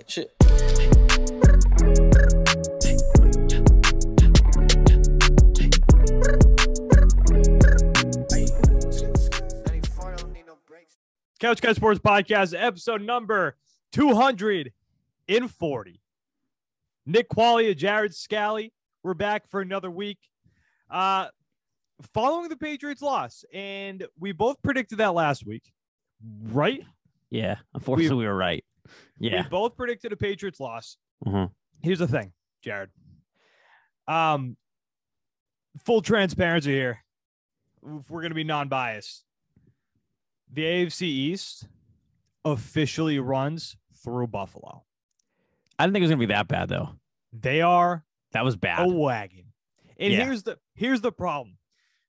that shit. Couch Cut Sports Podcast, episode number 240. Nick Qualia, Jared Scalley. We're back for another week. Following the Patriots loss, and we both predicted that last week, right? Yeah, unfortunately we were right. Yeah. We both predicted a Patriots loss. Mm-hmm. Here's the thing, Jared. Full transparency here. We're going to be non-biased. The AFC East officially runs through Buffalo. I didn't think it was going to be that bad, though. They are. That was bad. A wagon. And yeah. Here's the problem.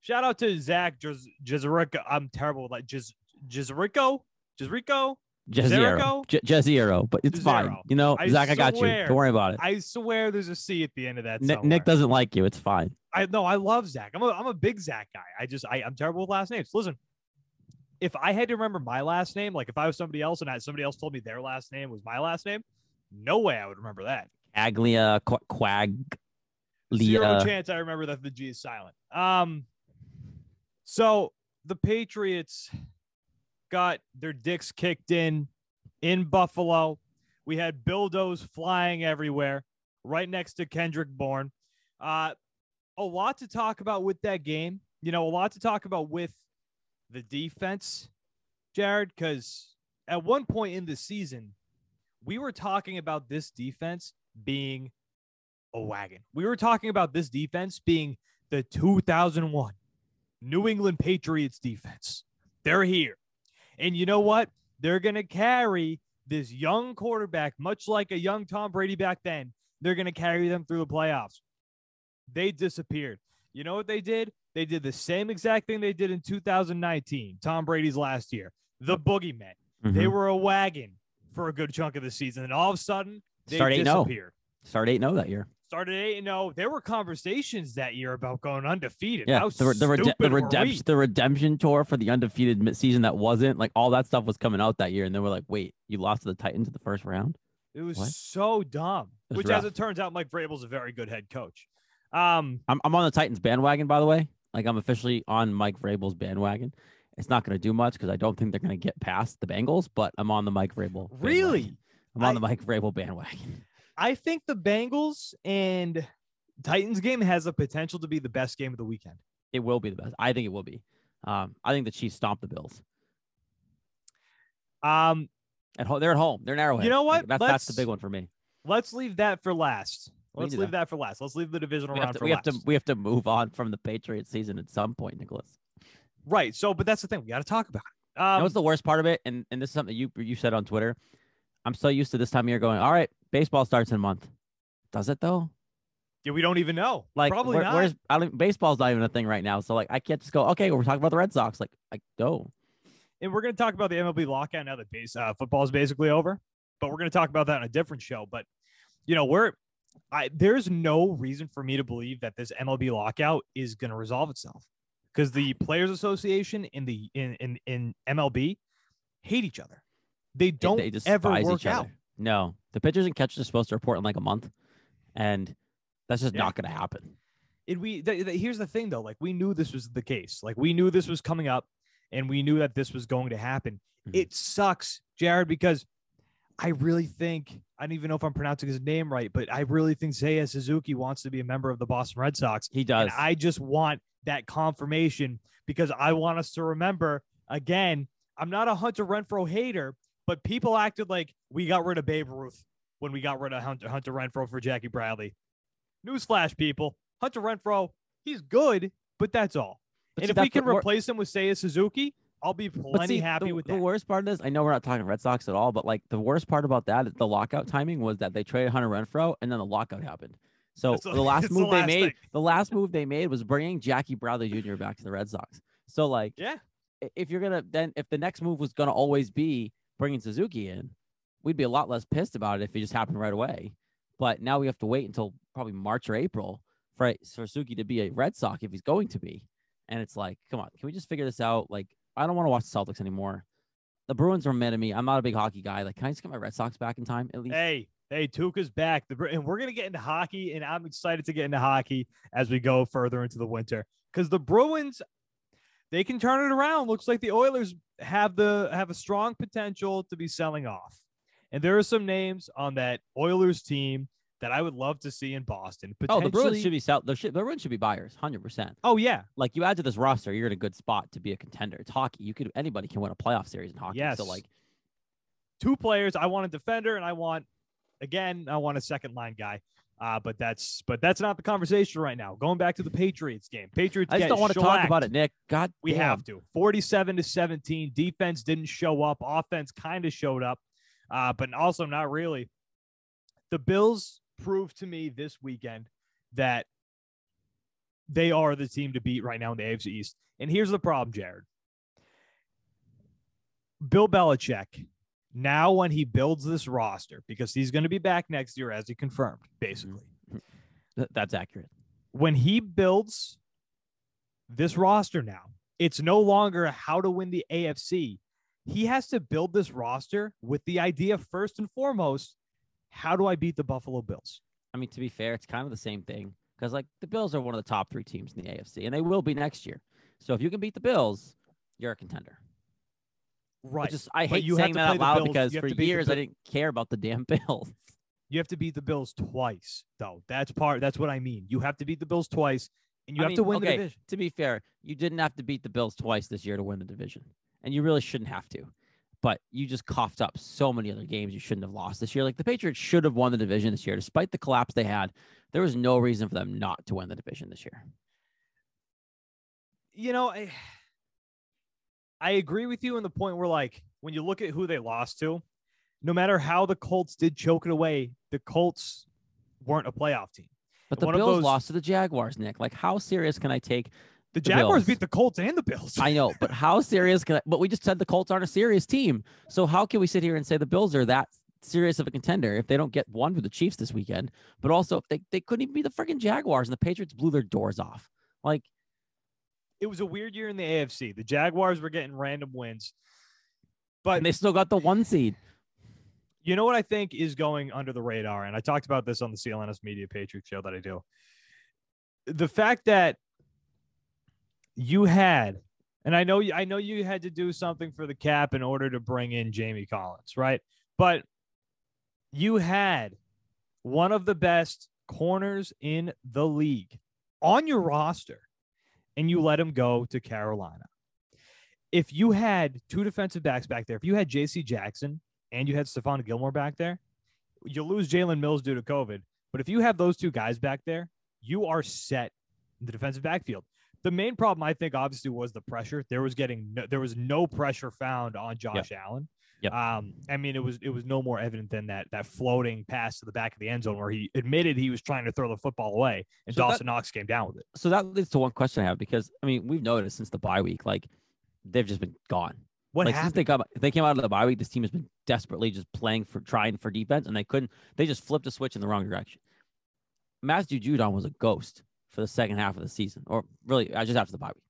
Shout out to Zach Jazerico. I'm terrible with like Jazerico, but it's fine. You know, Zach, I got you. Don't worry about it. I swear there's a C at the end of that. Nick doesn't like you. It's fine. I love Zach. I'm a big Zach guy. I'm terrible with last names. Listen, if I had to remember my last name, like if I was somebody else and somebody else told me their last name was my last name, no way I would remember that. Aglia, Quag. Zero chance I remember that the G is silent. So the Patriots got their dicks kicked in Buffalo. We had dildos flying everywhere right next to Kendrick Bourne. A lot to talk about with that game. You know, a lot to talk about with the defense, Jared, because at one point in the season, we were talking about this defense being a wagon. We were talking about this defense being the 2001 New England Patriots defense. They're here. And you know what? They're going to carry this young quarterback, much like a young Tom Brady back then. They're going to carry them through the playoffs. They disappeared. You know what they did? They did the same exact thing they did in 2019, Tom Brady's last year. The boogeyman. Mm-hmm. They were a wagon for a good chunk of the season. And all of a sudden, they disappeared. Started 8-0 that year. Started 8-0. There were conversations that year about going undefeated. Yeah, the redemption tour for the undefeated season that wasn't. Like, all that stuff was coming out that year. And then we're like, wait, you lost to the Titans in the first round? It was so dumb. Which, rough. As it turns out, Mike Vrabel's a very good head coach. I'm on the Titans bandwagon, by the way. Like, I'm officially on Mike Vrabel's bandwagon. It's not going to do much because I don't think they're going to get past the Bengals, but I'm on the Mike Vrabel bandwagon. Really? I'm on the Mike Vrabel bandwagon. I think the Bengals and Titans game has the potential to be the best game of the weekend. It will be the best. I think it will be. I think the Chiefs stomp the Bills. They're at home. They're in Arrowhead. You know what? That's the big one for me. Let's leave that for last. Let's leave that for last. Let's leave the divisional round for last. We have to move on from the Patriots season at some point, Nicholas. Right. So, but that's the thing. We got to talk about it. You know what's the worst part of it? And this is something you said on Twitter. I'm so used to this time of year going, all right, baseball starts in a month. Does it, though? Yeah, we don't even know. Like, probably not. Baseball's not even a thing right now. So, like, I can't just go, okay, we're talking about the Red Sox. Like, no. And we're going to talk about the MLB lockout now that football is basically over. But we're going to talk about that on a different show. But, you know, there's no reason for me to believe that this MLB lockout is going to resolve itself because the Players Association and in MLB hate each other. They don't ever work out. No, the pitchers and catchers are supposed to report in like a month, and that's just not going to happen. Here's the thing, though. Like, we knew this was the case. Like, we knew this was coming up, and we knew that this was going to happen. Mm-hmm. It sucks, Jared, because I really think, I don't even know if I'm pronouncing his name right, but I really think Seiya Suzuki wants to be a member of the Boston Red Sox. He does. And I just want that confirmation because I want us to remember, again, I'm not a Hunter Renfroe hater, but people acted like we got rid of Babe Ruth when we got rid of Hunter Renfroe for Jackie Bradley. Newsflash, people. Hunter Renfroe, he's good, but that's all. But and if we can replace him with Seiya Suzuki, I'll be plenty happy with that. The worst part of this, I know we're not talking Red Sox at all, but like the worst part about that is the lockout timing was that they traded Hunter Renfroe and then the lockout happened. So the last move they made was bringing Jackie Bradley Jr. back to the Red Sox. So like, yeah, if the next move was going to always be bringing Suzuki in, we'd be a lot less pissed about it if it just happened right away. But now we have to wait until probably March or April for Suzuki to be a Red Sox if he's going to be. And it's like, come on, can we just figure this out? Like, I don't want to watch the Celtics anymore. The Bruins are mad at me. I'm not a big hockey guy. Like, can I just get my Red Sox back in time at least? Hey, Tuca's back. And we're going to get into hockey, and I'm excited to get into hockey as we go further into the winter. Because the Bruins, they can turn it around. Looks like the Oilers have a strong potential to be selling off. And there are some names on that Oilers team that I would love to see in Boston. Oh, the Bruins should be the Bruins should be buyers, 100%. Oh, yeah. Like, you add to this roster, you're in a good spot to be a contender. It's hockey. Anybody can win a playoff series in hockey. Yes. So, like, two players. I want a defender, and I want a second-line guy. But that's not the conversation right now. Going back to the Patriots game. Patriots. I just don't want to talk about it, Nick. God, we have to. 47-17. Defense didn't show up. Offense kind of showed up, but also not really. The Bills proved to me this weekend that they are the team to beat right now in the AFC East. And here's the problem, Jared. Bill Belichick. Now, when he builds this roster, because he's going to be back next year, as he confirmed, basically. That's accurate. When he builds this roster now, it's no longer how to win the AFC. He has to build this roster with the idea, first and foremost, how do I beat the Buffalo Bills? I mean, to be fair, it's kind of the same thing because, like, the Bills are one of the top three teams in the AFC, and they will be next year. So if you can beat the Bills, you're a contender. Right. I hate saying that out loud because for years I didn't care about the damn Bills. You have to beat the Bills twice, though. That's what I mean. You have to beat the Bills twice, and you have to win the division. To be fair, you didn't have to beat the Bills twice this year to win the division, and you really shouldn't have to. But you just coughed up so many other games you shouldn't have lost this year. Like, the Patriots should have won the division this year. Despite the collapse they had, there was no reason for them not to win the division this year. You know, I agree with you in the point where, like, when you look at who they lost to, no matter how the Colts did choke it away, the Colts weren't a playoff team. But the Bills lost to the Jaguars, Nick. Like, how serious can I take the Jaguars Bills? Beat the Colts and the Bills. I know, but how serious can I? But we just said the Colts aren't a serious team. So how can we sit here and say the Bills are that serious of a contender if they don't get one for the Chiefs this weekend? But also, if they couldn't even be the freaking Jaguars, and the Patriots blew their doors off. Like, it was a weird year in the AFC. The Jaguars were getting random wins, but they still got the one seed. You know what I think is going under the radar? And I talked about this on the CLNS Media Patriot show that I do. The fact that you had, and I know you had to do something for the cap in order to bring in Jamie Collins, right? But you had one of the best corners in the league on your roster, and you let him go to Carolina. If you had two defensive backs back there, if you had JC Jackson and you had Stephon Gilmore back there, you lose Jalen Mills due to COVID. But if you have those two guys back there, you are set in the defensive backfield. The main problem, I think, obviously, was the pressure. There was no pressure found on Josh Allen. Yep. I mean, it was no more evident than that floating pass to the back of the end zone where he admitted he was trying to throw the football away, and Dawson Knox came down with it. So that leads to one question I have, because, I mean, we've noticed since the bye week, like, they've just been gone. What happened? They came out of the bye week, this team has been desperately just trying for defense, and they just flipped a switch in the wrong direction. Matthew Judon was a ghost for the second half of the season, or really just after the bye week.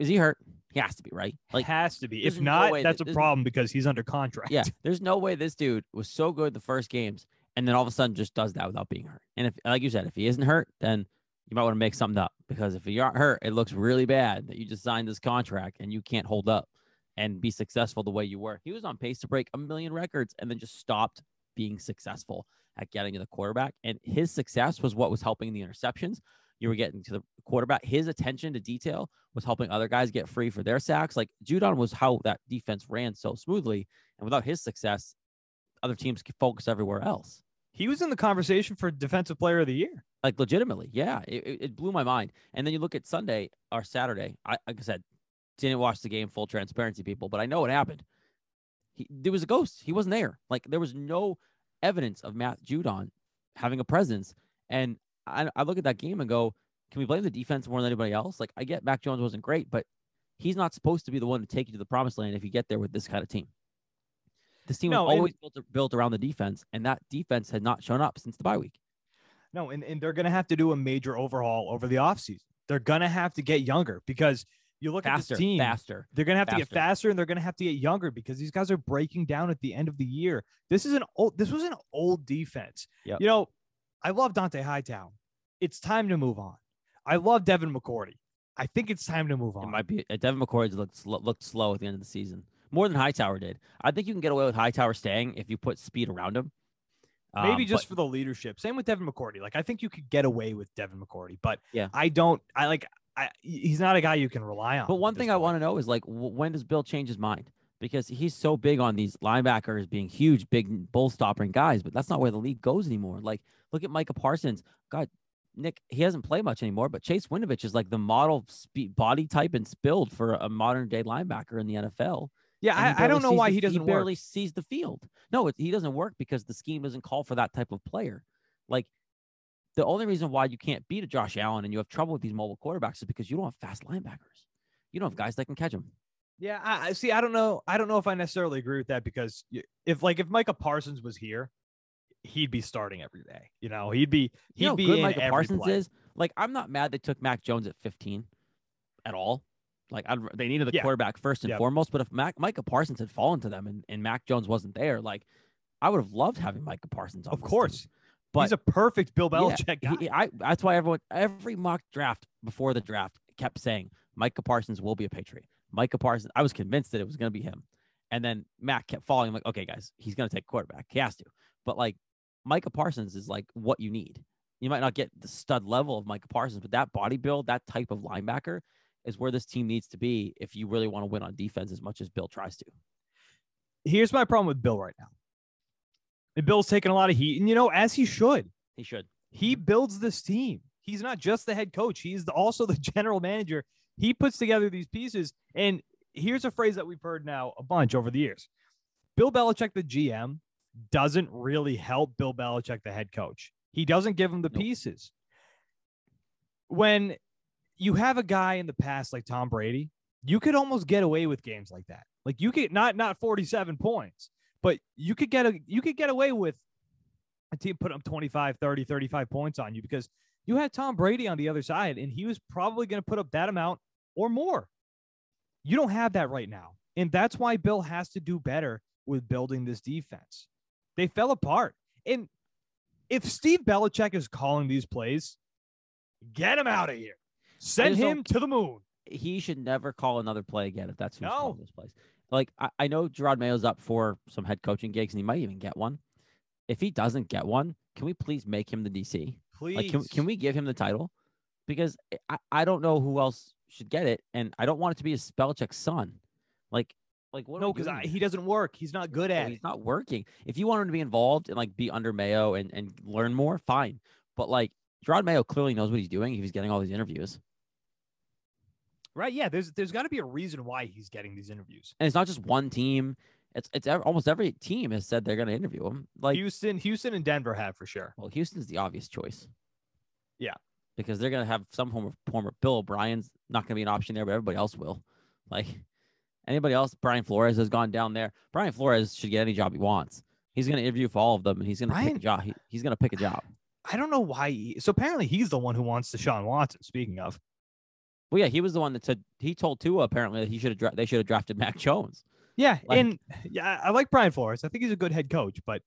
Is he hurt? He has to be, right? Like, has to be. If not, that's a problem because he's under contract. Yeah, there's no way this dude was so good the first games and then all of a sudden just does that without being hurt. And if, like you said, if he isn't hurt, then you might want to make something up, because if you aren't hurt, it looks really bad that you just signed this contract and you can't hold up and be successful the way you were. He was on pace to break a million records and then just stopped being successful at getting to the quarterback. And his success was what was helping the interceptions. You were getting to the quarterback. His attention to detail was helping other guys get free for their sacks. Like, Judon was how that defense ran so smoothly. And without his success, other teams could focus everywhere else. He was in the conversation for Defensive Player of the Year. Like, legitimately. Yeah. It blew my mind. And then you look at Sunday or Saturday. Like I said, didn't watch the game, full transparency, people, but I know what happened. There was a ghost. He wasn't there. Like, there was no evidence of Matt Judon having a presence. And I look at that game and go, can we blame the defense more than anybody else? Like, I get Mac Jones wasn't great, but he's not supposed to be the one to take you to the promised land if you get there with this kind of team. This team was always built around the defense, and that defense had not shown up since the bye week. No, and they're going to have to do a major overhaul over the offseason. They're going to have to get younger because You look at this team, they're going to have to get faster, and they're going to have to get younger because these guys are breaking down at the end of the year. This was an old defense. Yep. You know, I love Dante Hightown. It's time to move on. I love Devin McCourty. I think it's time to move on. It might be. Devin McCourty looked slow at the end of the season, more than Hightower did. I think you can get away with Hightower staying if you put speed around him. Maybe just for the leadership. Same with Devin McCourty. Like, I think you could get away with Devin McCourty, but yeah, he's not a guy you can rely on. But one thing I want to know is, like, when does Bill change his mind? Because he's so big on these linebackers being huge, big, bull-stopping guys, but that's not where the league goes anymore. Like, look at Micah Parsons. God, Nick, he hasn't played much anymore, but Chase Winovich is like the model speed, body type and build for a modern-day linebacker in the NFL. Yeah, I don't know why he doesn't work. He barely sees the field. No, he doesn't work because the scheme doesn't call for that type of player. Like, the only reason why you can't beat a Josh Allen and you have trouble with these mobile quarterbacks is because you don't have fast linebackers. You don't have guys that can catch them. Yeah, I see. I don't know. I don't know if I necessarily agree with that, because if Micah Parsons was here, he'd be starting every day. You know, he'd be good. Micah Parsons is like, I'm not mad they took Mac Jones at 15 at all. Like, they needed the quarterback first and foremost. But if Micah Parsons had fallen to them and Mac Jones wasn't there, like, I would have loved having Micah Parsons on. Of course. Team. But he's a perfect Bill Belichick guy. That's why every mock draft before the draft kept saying Micah Parsons will be a Patriot. Micah Parsons, I was convinced that it was going to be him. And then Mac kept falling. I'm like, okay, guys, he's going to take quarterback. He has to. But, like, Micah Parsons is, like, what you need. You might not get the stud level of Micah Parsons, but that body build, that type of linebacker is where this team needs to be if you really want to win on defense as much as Bill tries to. Here's my problem with Bill right now. And Bill's taking a lot of heat, and, you know, as he should. He should. He builds this team. He's not just the head coach. He's also the general manager. He puts together these pieces, and here's a phrase that we've heard now a bunch over the years. Bill Belichick, the GM, doesn't really help Bill Belichick, the head coach. He doesn't give him the pieces. When you have a guy in the past like Tom Brady, you could almost get away with games like that. Like, you could not 47 points. But you could get away with a team putting up 25, 30, 35 points on you because you had Tom Brady on the other side, and he was probably going to put up that amount or more. You don't have that right now, and that's why Bill has to do better with building this defense. They fell apart, and if Steve Belichick is calling these plays, get him out of here. Send him to the moon. He should never call another play again if that's who's calling those plays. Like, I know Gerard Mayo's up for some head coaching gigs, and he might even get one. If he doesn't get one, can we please make him the DC? Please. Like, can we give him the title? Because I don't know who else should get it, and I don't want it to be a Belichick's son. Like what? No, because he doesn't work. He's not good at it. He's not working. If you want him to be involved and, like, be under Mayo and learn more, fine. But, like, Gerard Mayo clearly knows what he's doing if he's getting all these interviews. Right, yeah, there's got to be a reason why he's getting these interviews. And it's not just one team. It's almost every team has said they're going to interview him. Like Houston and Denver have for sure. Well, Houston's the obvious choice. Yeah. Because they're going to have some former Bill O'Brien's not going to be an option there, but everybody else will. Like, anybody else, Brian Flores has gone down there. Brian Flores should get any job he wants. He's going to interview for all of them, and he's going to pick a job. He's going to pick a job. I don't know why. So apparently he's the one who wants Deshaun Watson, speaking of. Well, yeah, he was the one that said he told Tua apparently that they should have drafted Mac Jones. Yeah, like, and yeah, I like Brian Flores. I think he's a good head coach, but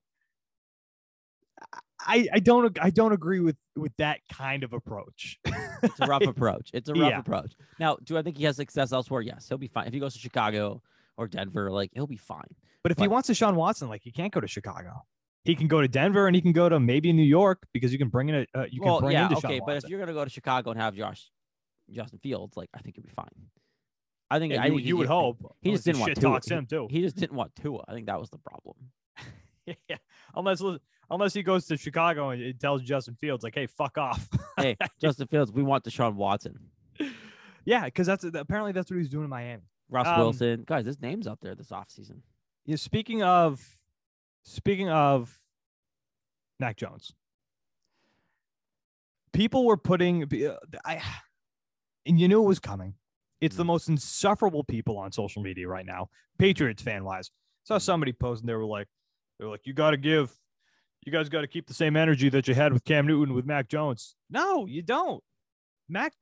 I don't agree with that kind of approach. It's a rough approach. It's a rough approach. Now, do I think he has success elsewhere? Yes, he'll be fine if he goes to Chicago or Denver. Like, he'll be fine. But if he wants Deshaun Watson, like, he can't go to Chicago. He can go to Denver, and he can go to maybe New York because you can bring in a Deshaun Watson. But if you're gonna go to Chicago and have Justin Fields, like, I think he'll be fine. I think you would hope. He just didn't want Tua. He just didn't want Tua. I think that was the problem. Yeah, unless he goes to Chicago and it tells Justin Fields, like, hey, fuck off. Hey, Justin Fields, we want Deshaun Watson. Yeah, because apparently that's what he's doing in Miami. Russ Wilson, guys, his name's out there this offseason. Yeah, speaking of Mac Jones, people were putting and you knew it was coming. It's the most insufferable people on social media right now, Patriots fan-wise. Saw somebody post, and they were like, you guys got to keep the same energy that you had with Cam Newton with Mac Jones. No, you don't. Mac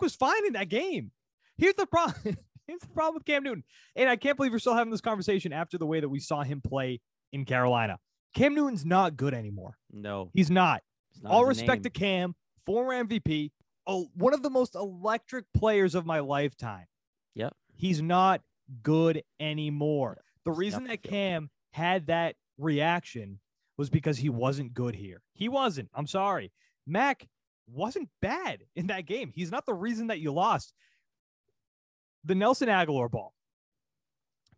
was fine in that game. Here's the problem. Here's the problem with Cam Newton. And I can't believe we're still having this conversation after the way that we saw him play in Carolina. Cam Newton's not good anymore. No, he's not. All respect to Cam, former MVP, one of the most electric players of my lifetime. Yep. He's not good anymore. The reason that Cam had that reaction was because he wasn't good here. He wasn't. I'm sorry. Mac wasn't bad in that game. He's not the reason that you lost. The Nelson Agholor ball.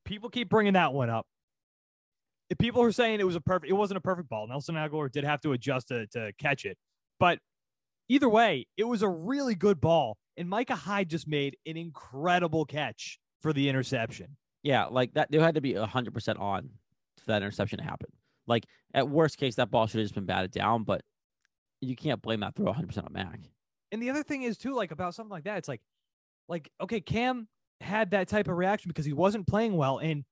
People keep bringing that one up. If people are saying it wasn't a perfect ball. Nelson Agholor did have to adjust to catch it. But either way, it was a really good ball. And Micah Hyde just made an incredible catch for the interception. Yeah, like that, there had to be 100% on for that interception to happen. Like, at worst case, that ball should have just been batted down, but you can't blame that throw 100% on Mac. And the other thing is, too, like, about something like that, it's like, okay, Cam had that type of reaction because he wasn't playing well, and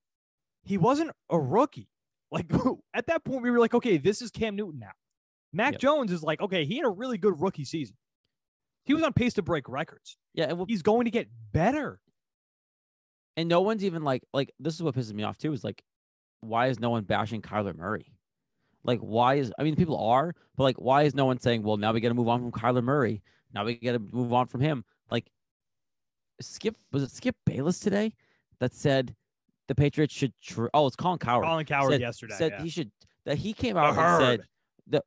he wasn't a rookie. Like, at that point, we were like, okay, this is Cam Newton now. Mac Jones is like, okay, he had a really good rookie season. He was on pace to break records. Yeah, he's going to get better. And no one's even like, this is what pisses me off, too, is like, why is no one bashing Kyler Murray? Like, people are, but like, why is no one saying, well, now we got to move on from Kyler Murray. Now we got to move on from him. Like, was it Skip Bayless today that said the Patriots should, it's Colin Cowherd. Colin Cowherd said yeah. He came out and said that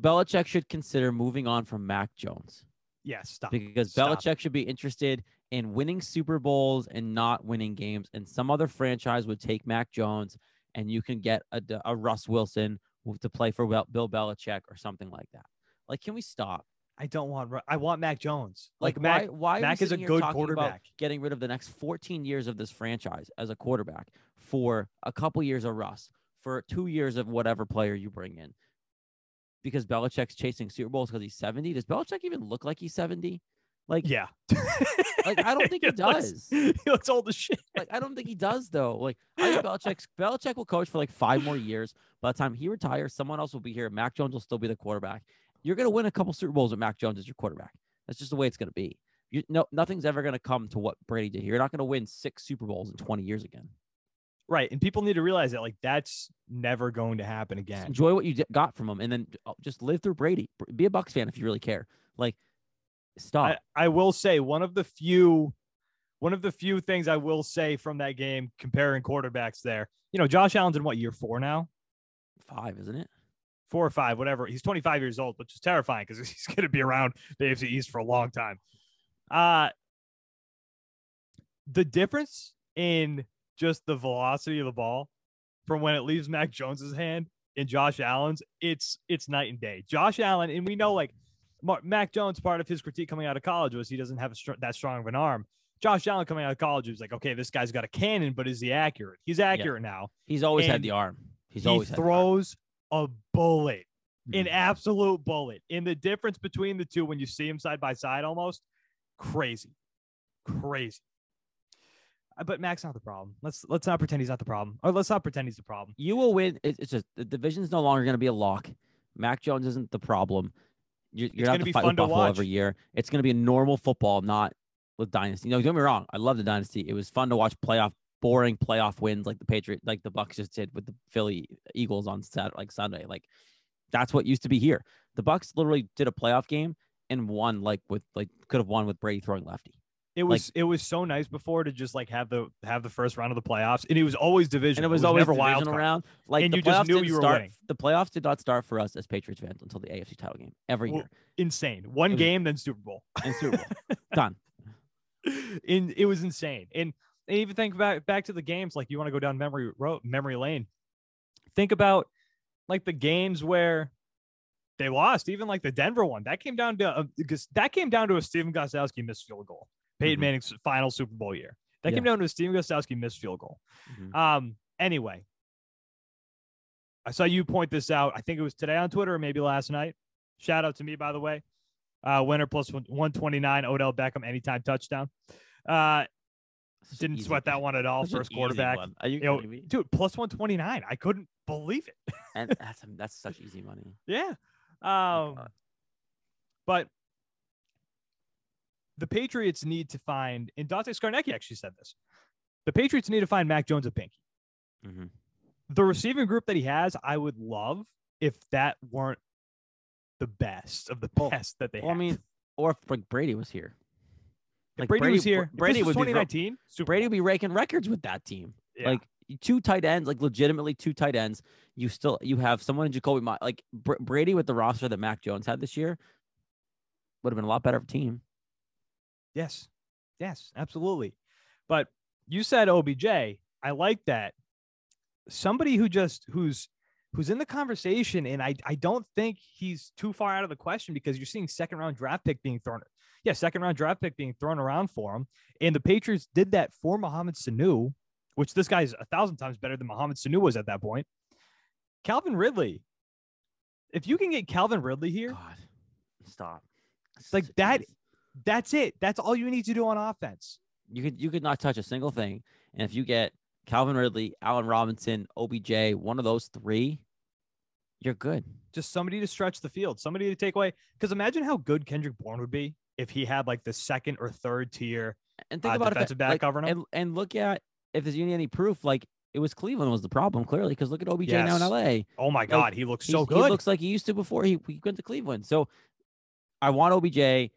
Belichick should consider moving on from Mac Jones. Yes, stop. Because Belichick should be interested in winning Super Bowls and not winning games. And some other franchise would take Mac Jones and you can get a Russ Wilson to play for Bill Belichick or something like that. Like, can we stop? I want Mac Jones. Like Mac is a good quarterback. Getting rid of the next 14 years of this franchise as a quarterback for a couple years of Russ, for 2 years of whatever player you bring in, because Belichick's chasing Super Bowls because he's 70. Does Belichick even look like he's 70? Like, yeah. Like, I don't think he does. He looks old as shit. Like, I don't think he does, though. Like, I think Belichick will coach for like 5 more years. By the time he retires, someone else will be here. Mac Jones will still be the quarterback. You're going to win a couple Super Bowls with Mac Jones as your quarterback. That's just the way it's going to be. Nothing's ever going to come to what Brady did here. You're not going to win 6 Super Bowls in 20 years again. Right. And people need to realize that, like, that's never going to happen again. Just enjoy what you got from him and then just live through Brady. Be a Bucs fan if you really care. Like, stop. I will say one of the few things I will say from that game, comparing quarterbacks there, you know, Josh Allen's in what, year 4 now? 5, isn't it? 4 or 5, whatever. He's 25 years old, which is terrifying because he's going to be around the AFC East for a long time. The difference in just the velocity of the ball from when it leaves Mac Jones's hand and Josh Allen's, it's night and day. Josh Allen, and we know, like, Mac Jones, part of his critique coming out of college was he doesn't have that strong of an arm. Josh Allen coming out of college was like, okay, this guy's got a cannon, but is he accurate? He's accurate now. He's always had the arm. He throws a bullet, an absolute bullet. And the difference between the two when you see him side by side, almost crazy. But Mac's not the problem. Let's not pretend he's not the problem, or let's not pretend he's the problem. You will win. It's just the division's no longer going to be a lock. Mac Jones isn't the problem. You're going to be fun to watch every year. It's going to be a normal football, not with dynasty. No, don't get me wrong. I love the dynasty. It was fun to watch boring playoff wins like the Patriots, like the Bucs just did with the Philly Eagles on Sunday. Like, that's what used to be here. The Bucs literally did a playoff game and won, could have won with Brady throwing lefty. It was so nice before to just like have the first round of the playoffs, and it was always division. And it was always never wild around. Like, and you just knew you were winning. The playoffs did not start for us as Patriots fans until the AFC title game every year. Insane. One game, then Super Bowl. And Super Bowl done. And it was insane. And even think back to the games. Like, you want to go down memory lane. Think about like the games where they lost. Even like the Denver one that came down to a Stephen Gostkowski missed field goal. Peyton Manning's final Super Bowl year. That came down to a Stephen Gostkowski missed field goal. Anyway, I saw you point this out. I think it was today on Twitter or maybe last night. Shout out to me, by the way. Winner plus 129, Odell Beckham, anytime touchdown. Didn't sweat that one at all. First quarterback. Are you kidding me? Dude, plus 129. I couldn't believe it. And that's such easy money. Yeah. But the Patriots need to find, and Dante Scarnecchia actually said this, the Patriots need to find Mac Jones a pinky. Mm-hmm. The receiving group that he has, I would love if that weren't the best of the best that they have. I mean, or if like Brady was here. Like Brady was here. Brady was 2019. Brady would be raking records with that team. Yeah. Like two tight ends, like legitimately two tight ends. You have someone in Jacoby, like Brady with the roster that Mac Jones had this year would have been a lot better of a team. Yes. Yes, absolutely. But you said OBJ. I like that. Somebody who just who's in the conversation, and I don't think he's too far out of the question because you're seeing second-round draft pick being thrown. Yeah, second-round draft pick being thrown around for him, and the Patriots did that for Muhammad Sanu, which this guy's 1,000 times better than Muhammad Sanu was at that point. Calvin Ridley. If you can get Calvin Ridley here. God, stop. Like that, that's it. That's all you need to do on offense. You could not touch a single thing, and if you get Calvin Ridley, Allen Robinson, OBJ, one of those three, you're good. Just somebody to stretch the field, somebody to take away. Because imagine how good Kendrick Bourne would be if he had like the second or third tier and think about defensive back covering him. And look at if there's any proof, like it was Cleveland was the problem clearly. Because look at OBJ now in LA. Oh my God, he looks so good. He looks like he used to before he went to Cleveland. So I want OBJ.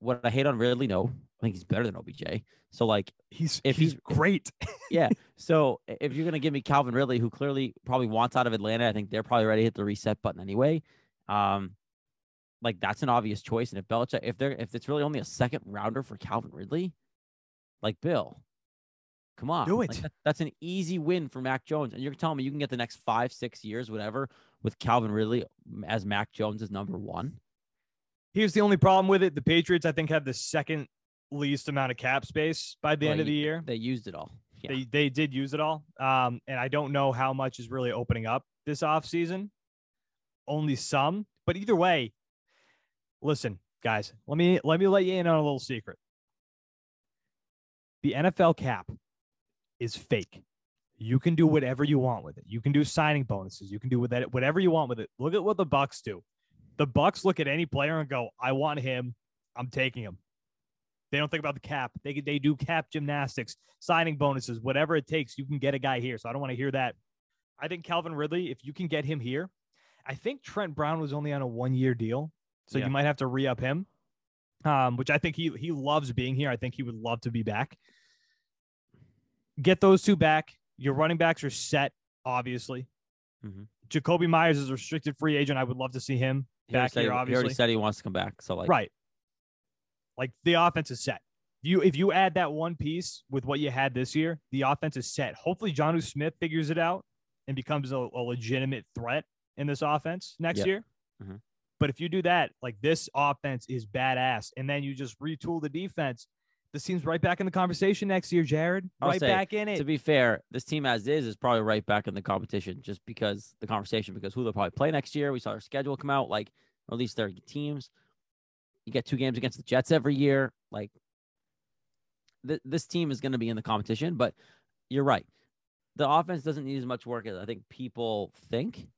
What I hate on Ridley, no, I think he's better than OBJ. So like he's great. Yeah. So if you're gonna give me Calvin Ridley, who clearly probably wants out of Atlanta, I think they're probably ready to hit the reset button anyway. Like that's an obvious choice. And if Belichick, if it's really only a second rounder for Calvin Ridley, like Bill, come on, do it. Like that's an easy win for Mac Jones. And you're telling me you can get the next 5-6 years, whatever, with Calvin Ridley as Mac Jones is number 1. Here's the only problem with it. The Patriots, I think, had the second least amount of cap space by the end of the year. They used it all. Yeah. They did use it all. And I don't know how much is really opening up this offseason. Only some. But either way, listen, guys, let me let you in on a little secret. The NFL cap is fake. You can do whatever you want with it. You can do signing bonuses. You can do whatever you want with it. Look at what the Bucs do. The Bucs look at any player and go, I want him. I'm taking him. They don't think about the cap. They do cap gymnastics, signing bonuses, whatever it takes. You can get a guy here. So I don't want to hear that. I think Calvin Ridley, if you can get him here, I think Trent Brown was only on a 1-year deal. So you might have to re-up him, which I think he loves being here. I think he would love to be back. Get those two back. Your running backs are set, obviously. Mm-hmm. Jacoby Myers is a restricted free agent. I would love to see him back here, obviously. He already said he wants to come back. So like right. Like the offense is set. If you add that one piece with what you had this year, the offense is set. Hopefully Jonnu Smith figures it out and becomes a legitimate threat in this offense next year. Mm-hmm. But if you do that, like this offense is badass, and then you just retool the defense, this team's right back in the conversation next year, Jared. Back in it. To be fair, this team as is probably right back in the competition just because the conversation, because who they'll probably play next year. We saw their schedule come out, like, or at least their teams. You get 2 games against the Jets every year. Like, this team is going to be in the competition, but you're right. The offense doesn't need as much work as I think people think. It's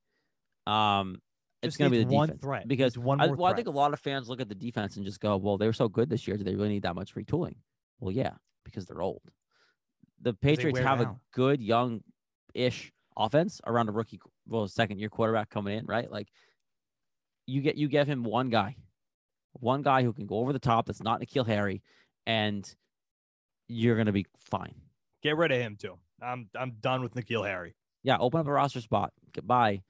going to be the one defense threat. Because I think a lot of fans look at the defense and just go, well, they were so good this year. Do they really need that much retooling? Well, yeah, because they're old. The Patriots have a good, young-ish offense around a rookie, second-year quarterback coming in, right? Like, you give him one guy who can go over the top that's not N'Keal Harry, and you're going to be fine. Get rid of him, too. I'm done with N'Keal Harry. Yeah, open up a roster spot. Goodbye.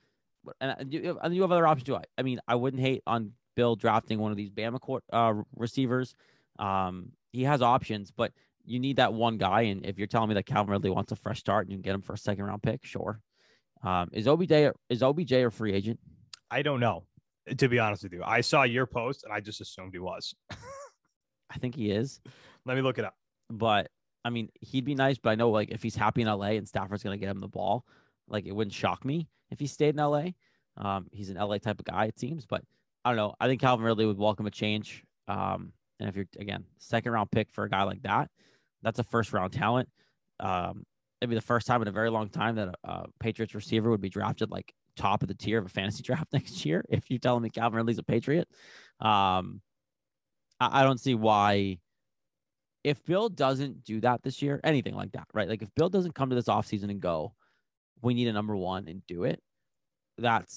And you have other options too. I mean, I wouldn't hate on Bill drafting one of these Bama receivers. He has options, but you need that one guy. And if you're telling me that Calvin Ridley wants a fresh start and you can get him for a second-round pick, sure. Is OBJ a free agent? I don't know, to be honest with you. I saw your post and I just assumed he was. I think he is. Let me look it up. But I mean, he'd be nice. But I know, like, if he's happy in LA and Stafford's going to get him the ball, like, it wouldn't shock me if he stayed in LA. He's an LA type of guy, it seems, but I don't know. I think Calvin Ridley would welcome a change. And if you're, again, second-round pick for a guy like that, that's a first-round talent. It'd be the first time in a very long time that a Patriots receiver would be drafted like top of the tier of a fantasy draft next year. If you're telling me Calvin Ridley's a Patriot, I don't see why If Bill doesn't do that this year, anything like that, right? Like if Bill doesn't come to this offseason and go, we need a number one and do it, that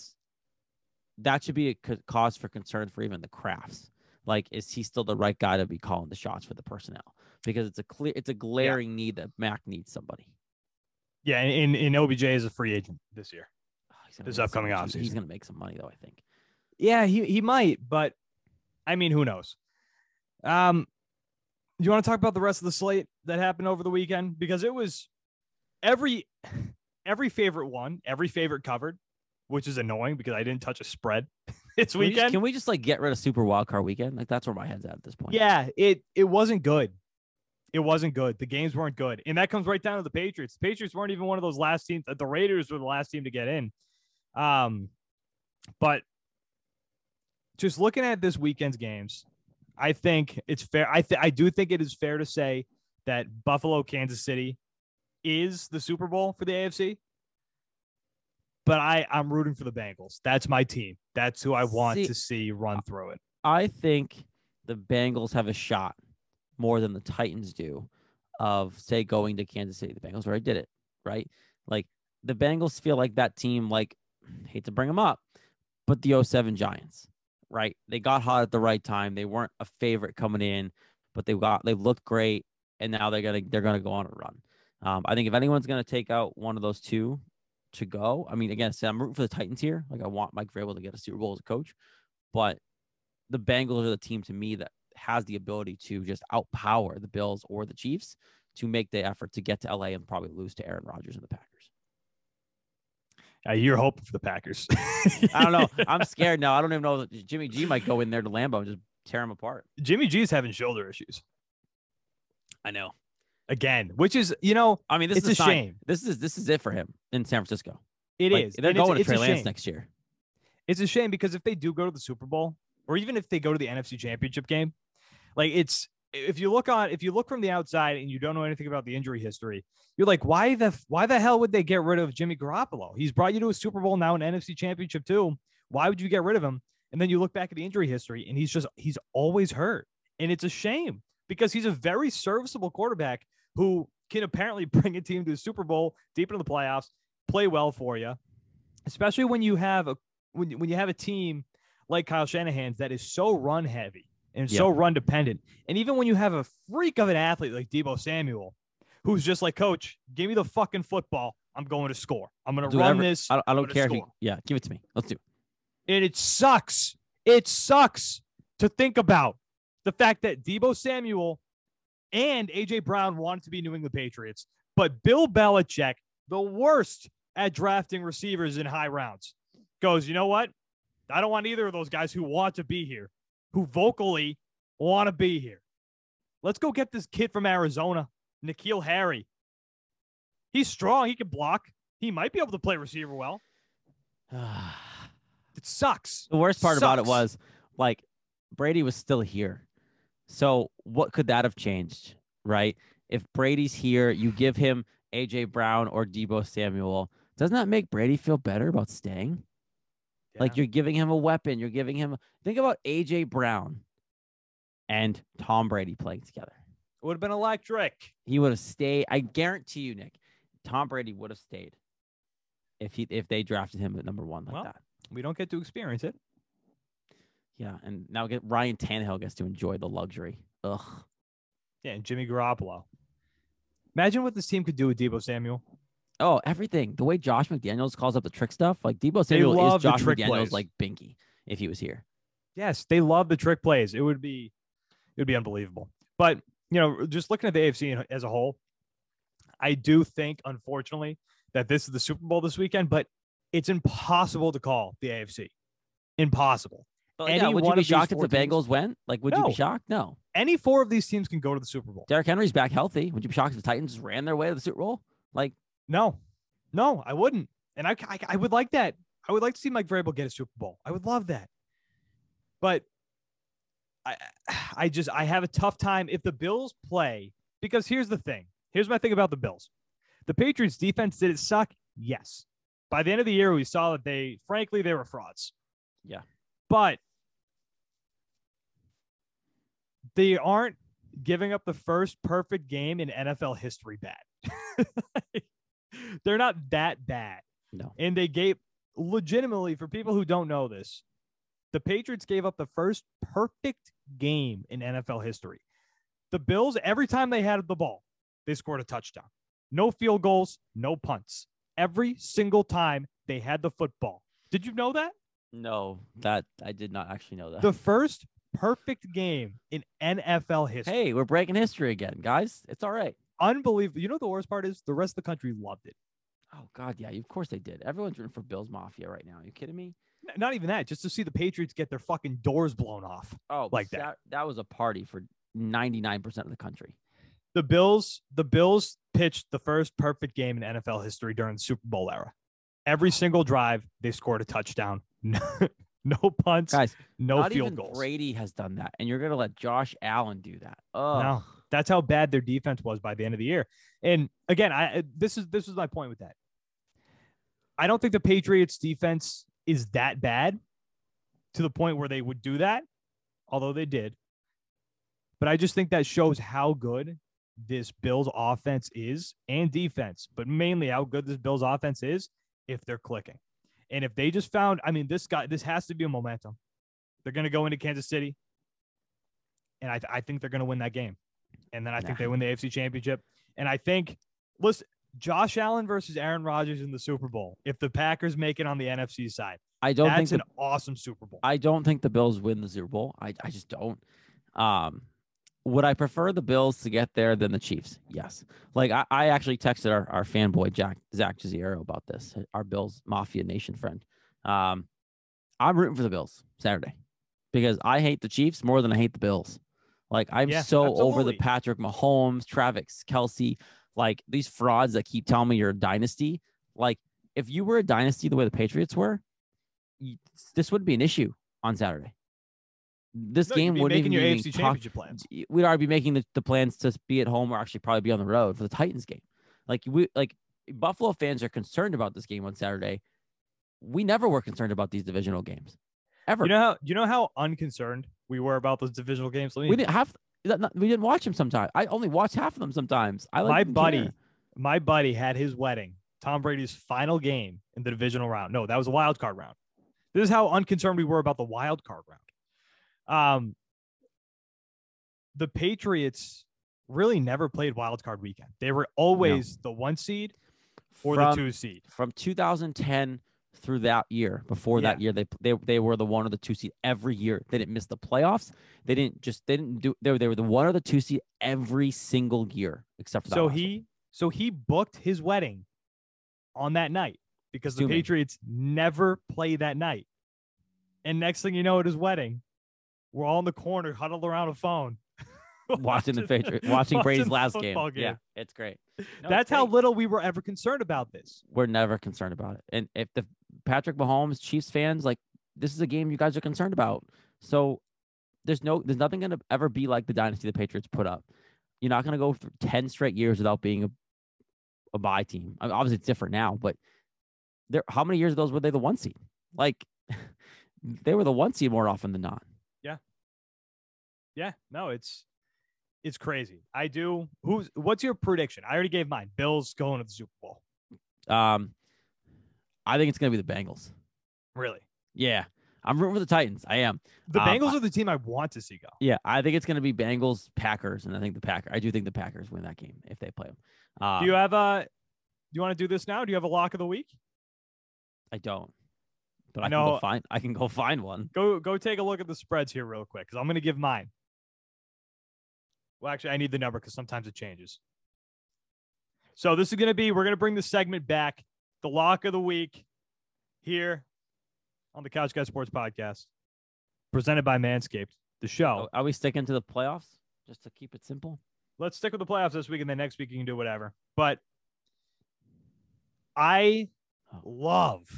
should be a cause for concern for even the Crafts. Like, is he still the right guy to be calling the shots for the personnel? Because it's a glaring need that Mac needs somebody. Yeah, and OBJ is a free agent this year. This upcoming offseason. He's going to make some money, though, I think. Yeah, he might, but, I mean, who knows? Do you want to talk about the rest of the slate that happened over the weekend? Because it was every favorite won, every favorite covered, which is annoying because I didn't touch a spread this weekend. Can we just like get rid of Super Wildcard Weekend? Like that's where my head's at this point. Yeah, it wasn't good. It wasn't good. The games weren't good. And that comes right down to the Patriots. The Patriots weren't even one of those last teams. The Raiders were the last team to get in. But just looking at this weekend's games, I think it's fair. I do think it is fair to say that Buffalo, Kansas City is the Super Bowl for the AFC. But I'm rooting for the Bengals. That's my team. That's who I want to see run through it. I think the Bengals have a shot more than the Titans do of, say, going to Kansas City. The Bengals already did it, right? Like, the Bengals feel like that team, like, hate to bring them up, but the 07 Giants, right? They got hot at the right time. They weren't a favorite coming in, but they looked great, and now they're gonna go on a run. I think if anyone's gonna take out one of those two to go, I mean, again, I'm rooting for the Titans here. Like, I want Mike Vrabel to get a Super Bowl as a coach, but the Bengals are the team to me that has the ability to just outpower the Bills or the Chiefs to make the effort to get to LA and probably lose to Aaron Rodgers and the Packers. You're hoping for the Packers. I don't know. I'm scared now. I don't even know. Jimmy G might go in there to Lambeau and just tear him apart. Jimmy G's having shoulder issues. I know. Again, which is, you know, I mean, this is a shame. This is it for him in San Francisco. It is. They're going to Trey Lance next year. It's a shame because if they do go to the Super Bowl or even if they go to the NFC Championship game, like it's if you look from the outside and you don't know anything about the injury history, you're like, why the hell would they get rid of Jimmy Garoppolo? He's brought you to a Super Bowl now, an NFC Championship too. Why would you get rid of him? And then you look back at the injury history and he's always hurt. And it's a shame because he's a very serviceable quarterback who can apparently bring a team to the Super Bowl, deep into the playoffs, play well for you, especially when you have a team like Kyle Shanahan's that is so run heavy. And so run dependent. And even when you have a freak of an athlete like Debo Samuel, who's just like, coach, give me the fucking football. I'm going to score. I'm going to run whatever. This. I don't care. Give it to me. Let's do it. And it sucks. It sucks to think about the fact that Debo Samuel and AJ Brown wanted to be New England Patriots, but Bill Belichick, the worst at drafting receivers in high rounds, goes, you know what? I don't want either of those guys who want to be here, who vocally want to be here. Let's go get this kid from Arizona, N'Keal Harry. He's strong. He can block. He might be able to play receiver well. It sucks. The worst part about it was, like, Brady was still here. So what could that have changed, right? If Brady's here, you give him A.J. Brown or Debo Samuel. Doesn't that make Brady feel better about staying? Yeah. Like, you're giving him a weapon. You're giving him... Think about A.J. Brown and Tom Brady playing together. It would have been electric. He would have stayed. I guarantee you, Nick, Tom Brady would have stayed if they drafted him at number one like that. We don't get to experience it. Yeah, and now Ryan Tannehill gets to enjoy the luxury. Ugh. Yeah, and Jimmy Garoppolo. Imagine what this team could do with Debo Samuel. Oh, everything. The way Josh McDaniels calls up the trick stuff. Like, Debo Samuel is Josh McDaniels plays. Like Binky if he was here. Yes, they love the trick plays. It would be unbelievable. But, you know, just looking at the AFC as a whole, I do think, unfortunately, that this is the Super Bowl this weekend, but it's impossible to call the AFC. Impossible. Yeah, would you be shocked if the Bengals went? Like, would you be shocked? No. Any four of these teams can go to the Super Bowl. Derrick Henry's back healthy. Would you be shocked if the Titans ran their way to the Super Bowl? Like, No, I wouldn't. And I would like that. I would like to see Mike Vrabel get a Super Bowl. I would love that. But I have a tough time if the Bills play, because here's the thing. Here's my thing about the Bills. The Patriots defense, did it suck? Yes. By the end of the year, we saw that frankly, they were frauds. Yeah. But they aren't giving up the first perfect game in NFL history bad. They're not that bad. No. And they gave, legitimately, for people who don't know this, the Patriots gave up the first perfect game in NFL history. The Bills, every time they had the ball, they scored a touchdown. No field goals, no punts. Every single time they had the football. Did you know that? No, that I did not actually know that. The first perfect game in NFL history. Hey, we're breaking history again, guys. It's all right. Unbelievable. You know what the worst part is? The rest of the country loved it. Oh, God, yeah. Of course they did. Everyone's rooting for Bills Mafia right now. Are you kidding me? Not even that. Just to see the Patriots get their fucking doors blown off. Oh, like that. That was a party for 99% of the country. The Bills pitched the first perfect game in NFL history during the Super Bowl era. Every single drive, they scored a touchdown. No punts, guys, no field goals. Brady has done that, and you're going to let Josh Allen do that. Oh, no, that's how bad their defense was by the end of the year. And again, this is my point with that. I don't think the Patriots defense is that bad to the point where they would do that, although they did. But I just think that shows how good this Bills offense is and defense, but mainly how good this Bills offense is if they're clicking. And if they just found, I mean, this has to be a momentum. They're going to go into Kansas City, and I think they're going to win that game. And then I think they win the AFC Championship. And I think, listen, Josh Allen versus Aaron Rodgers in the Super Bowl, if the Packers make it on the NFC side, that's an awesome Super Bowl. I don't think the Bills win the Super Bowl. I just don't. Would I prefer the Bills to get there than the Chiefs? Yes. Like I actually texted our fanboy Zach Jazerico about this, our Bills Mafia Nation friend. I'm rooting for the Bills Saturday because I hate the Chiefs more than I hate the Bills. Like I'm so absolutely over the Patrick Mahomes, Travis Kelce, like these frauds that keep telling me you're a dynasty. Like if you were a dynasty the way the Patriots were, this wouldn't be an issue on Saturday. This game wouldn't even your AFC Championship plans. We'd already be making the plans to be at home or actually probably be on the road for the Titans game. Like Buffalo fans are concerned about this game on Saturday. We never were concerned about these divisional games ever. You know how unconcerned we were about those divisional games. We didn't watch them sometimes. I only watched half of them sometimes. My buddy had his wedding, Tom Brady's final game in the divisional round. No, that was a wild card round. This is how unconcerned we were about the wild card round. The Patriots really never played wild card weekend. They were always the one seed or the two seed from 2010 through that year. Before that year, they were the one or the two seed every year. They didn't miss the playoffs. They were the one or the two seed every single year except for that. So he booked his wedding on that night because the Patriots never play that night. And next thing you know, at his wedding, we're all in the corner, huddled around a phone, watching Brady's last game. Yeah, it's great. No, that's how little we were ever concerned about this. We're never concerned about it. And if the Patrick Mahomes Chiefs fans, like, this is a game you guys are concerned about. So there's nothing going to ever be like the dynasty the Patriots put up. You're not going to go through 10 straight years without being a bye team. I mean, obviously it's different now, but how many years of those were they the one seed? Like, they were the one seed more often than not. Yeah, no, it's crazy. I do. What's your prediction? I already gave mine. Bills going to the Super Bowl. I think it's going to be the Bengals. Really? Yeah. I'm rooting for the Titans. I am. The Bengals are the team I want to see go. Yeah, I think it's going to be Bengals, Packers, and I do think the Packers win that game if they play them. Do you want to do this now? Do you have a lock of the week? I don't. But I can go find one. Go take a look at the spreads here real quick because I'm going to give mine. Well, actually, I need the number because sometimes it changes. So this is going to be, we're going to bring the segment back, the lock of the week here on the Couch Guy Sports Podcast, presented by Manscaped, the show. Are we sticking to the playoffs just to keep it simple? Let's stick with the playoffs this week, and then next week you can do whatever. But I love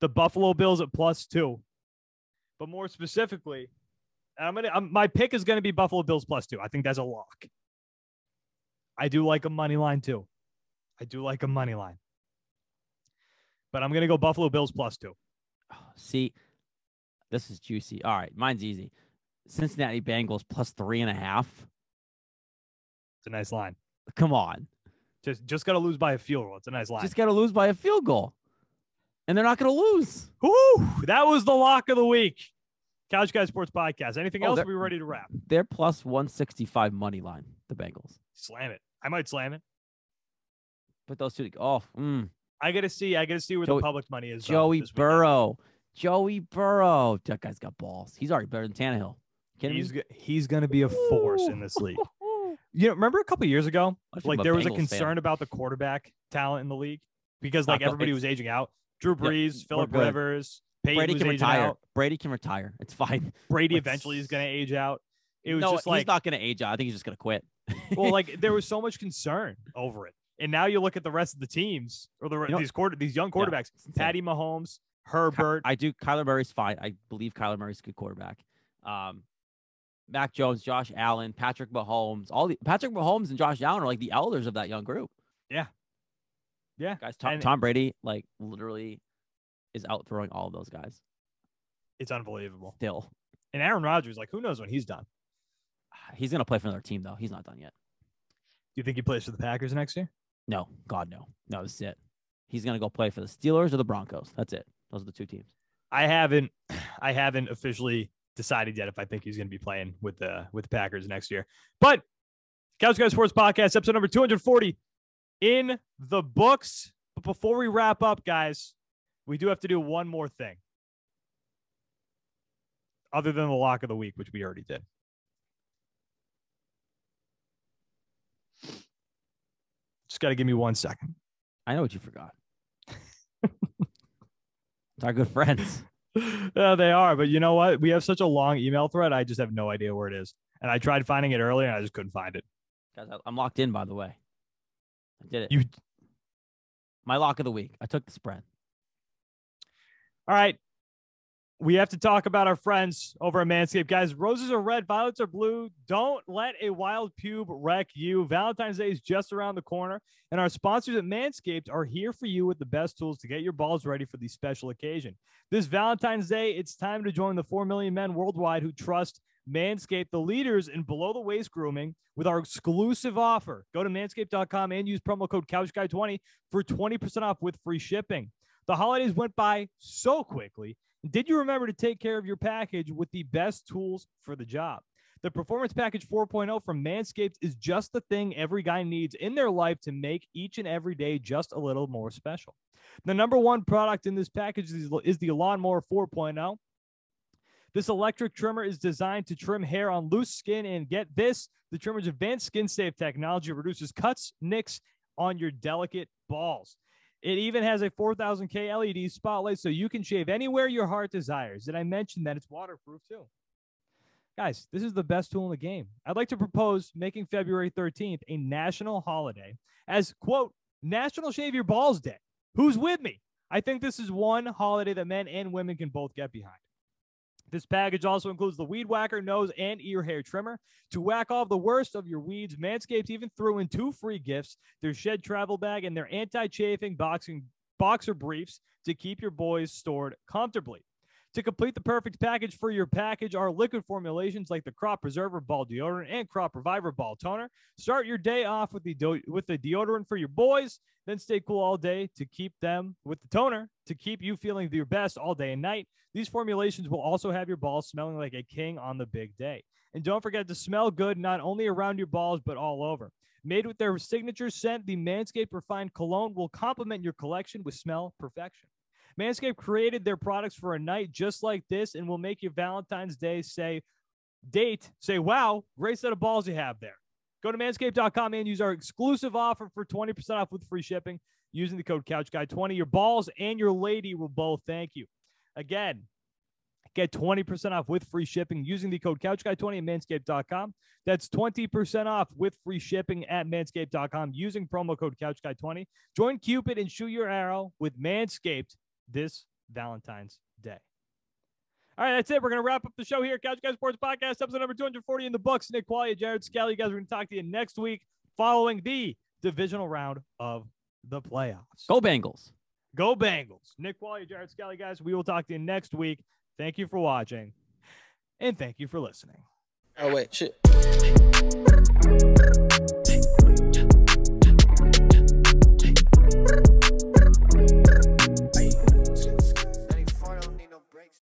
the Buffalo Bills at +2, but more specifically, my pick is going to be Buffalo Bills +2. I think that's a lock. I do like a money line too. But I'm going to go Buffalo Bills +2. Oh, see, this is juicy. All right. Mine's easy. Cincinnati Bengals +3.5. It's a nice line. Come on. Just got to lose by a field goal. It's a nice line. Just got to lose by a field goal. And they're not going to lose. Woo! That was the lock of the week. Couch Guys Sports Podcast. Anything else? Are we ready to wrap? They're +165 money line, the Bengals. Slam it. I might slam it. But those two, I got to see where the public's money is. Joey Burrow. That guy's got balls. He's already better than Tannehill. He's going to be a force in this league. You know, remember a couple of years ago, like there was Bengals a concern about the quarterback talent in the league because like everybody was aging out. Drew Brees, Philip Rivers, Peyton Brady can retire. Brady can retire. It's fine. Brady eventually is going to age out. It was he's not going to age out. I think he's just going to quit. Well, like there was so much concern over it, and now you look at the rest of the teams or these young quarterbacks: Patty Mahomes, Herbert. Kyler Murray's fine. I believe Kyler Murray's a good quarterback. Mac Jones, Josh Allen, Patrick Mahomes. Patrick Mahomes and Josh Allen are like the elders of that young group. Yeah. Yeah. Guys, Tom Brady, like, literally is out throwing all of those guys. It's unbelievable. Still. And Aaron Rodgers, like, who knows when he's done? He's going to play for another team, though. He's not done yet. Do you think he plays for the Packers next year? No. God, no. No, this is it. He's going to go play for the Steelers or the Broncos. That's it. Those are the two teams. I haven't officially decided yet if I think he's going to be playing with the Packers next year. But Couch Guys Sports Podcast, episode number 240 in the books. But before we wrap up, guys, we do have to do one more thing. Other than the lock of the week, which we already did. Just got to give me 1 second. I know what you forgot. It's our good friends. No, they are, but you know what? We have such a long email thread. I just have no idea where it is. And I tried finding it earlier and I just couldn't find it. Guys, I'm locked in, by the way. I did it. My lock of the week. I took the spread. All right. We have to talk about our friends over at Manscaped. Guys, roses are red, violets are blue. Don't let a wild pube wreck you. Valentine's Day is just around the corner, and our sponsors at Manscaped are here for you with the best tools to get your balls ready for the special occasion. This Valentine's Day, it's time to join the 4 million men worldwide who trust Manscaped, the leaders in below-the-waist grooming, with our exclusive offer. Go to manscaped.com and use promo code CouchGuy20 for 20% off with free shipping. The holidays went by so quickly. Did you remember to take care of your package with the best tools for the job? The Performance Package 4.0 from Manscaped is just the thing every guy needs in their life to make each and every day just a little more special. The number one product in this package is the Lawnmower 4.0. This electric trimmer is designed to trim hair on loose skin, and get this, the trimmer's advanced skin-safe technology reduces cuts, nicks on your delicate balls. It even has a 4000K LED spotlight so you can shave anywhere your heart desires. Did I mention that it's waterproof too? Guys, this is the best tool in the game. I'd like to propose making February 13th a national holiday as, quote, National Shave Your Balls Day. Who's with me? I think this is one holiday that men and women can both get behind. This package also includes the Weed Whacker nose and ear hair trimmer. To whack off the worst of your weeds, Manscaped even threw in 2 free gifts, their shed travel bag and their anti-chafing boxer briefs to keep your boys stored comfortably. To complete the perfect package for your package are liquid formulations like the Crop Preserver Ball Deodorant and Crop Reviver Ball Toner. Start your day off with the deodorant for your boys, then stay cool all day to keep them with the toner to keep you feeling your best all day and night. These formulations will also have your balls smelling like a king on the big day. And don't forget to smell good not only around your balls but all over. Made with their signature scent, the Manscaped Refined Cologne will complement your collection with smell perfection. Manscaped created their products for a night just like this and will make your Valentine's Day say, wow, great set of balls you have there. Go to manscaped.com and use our exclusive offer for 20% off with free shipping using the code CouchGuy20. Your balls and your lady will both thank you. Again, get 20% off with free shipping using the code CouchGuy20 at manscaped.com. That's 20% off with free shipping at manscaped.com using promo code CouchGuy20. Join Cupid and shoot your arrow with Manscaped this Valentine's Day. All right, that's it. We're going to wrap up the show here. Couch Guys Sports Podcast, episode number 240 in the books. Nick Qualia, Jared Scalley. You guys, we're going to talk to you next week following the divisional round of the playoffs. Go Bengals. Go Bengals. Nick Qualia, Jared Scalley, guys. We will talk to you next week. Thank you for watching. and thank you for listening. Oh, wait, shit.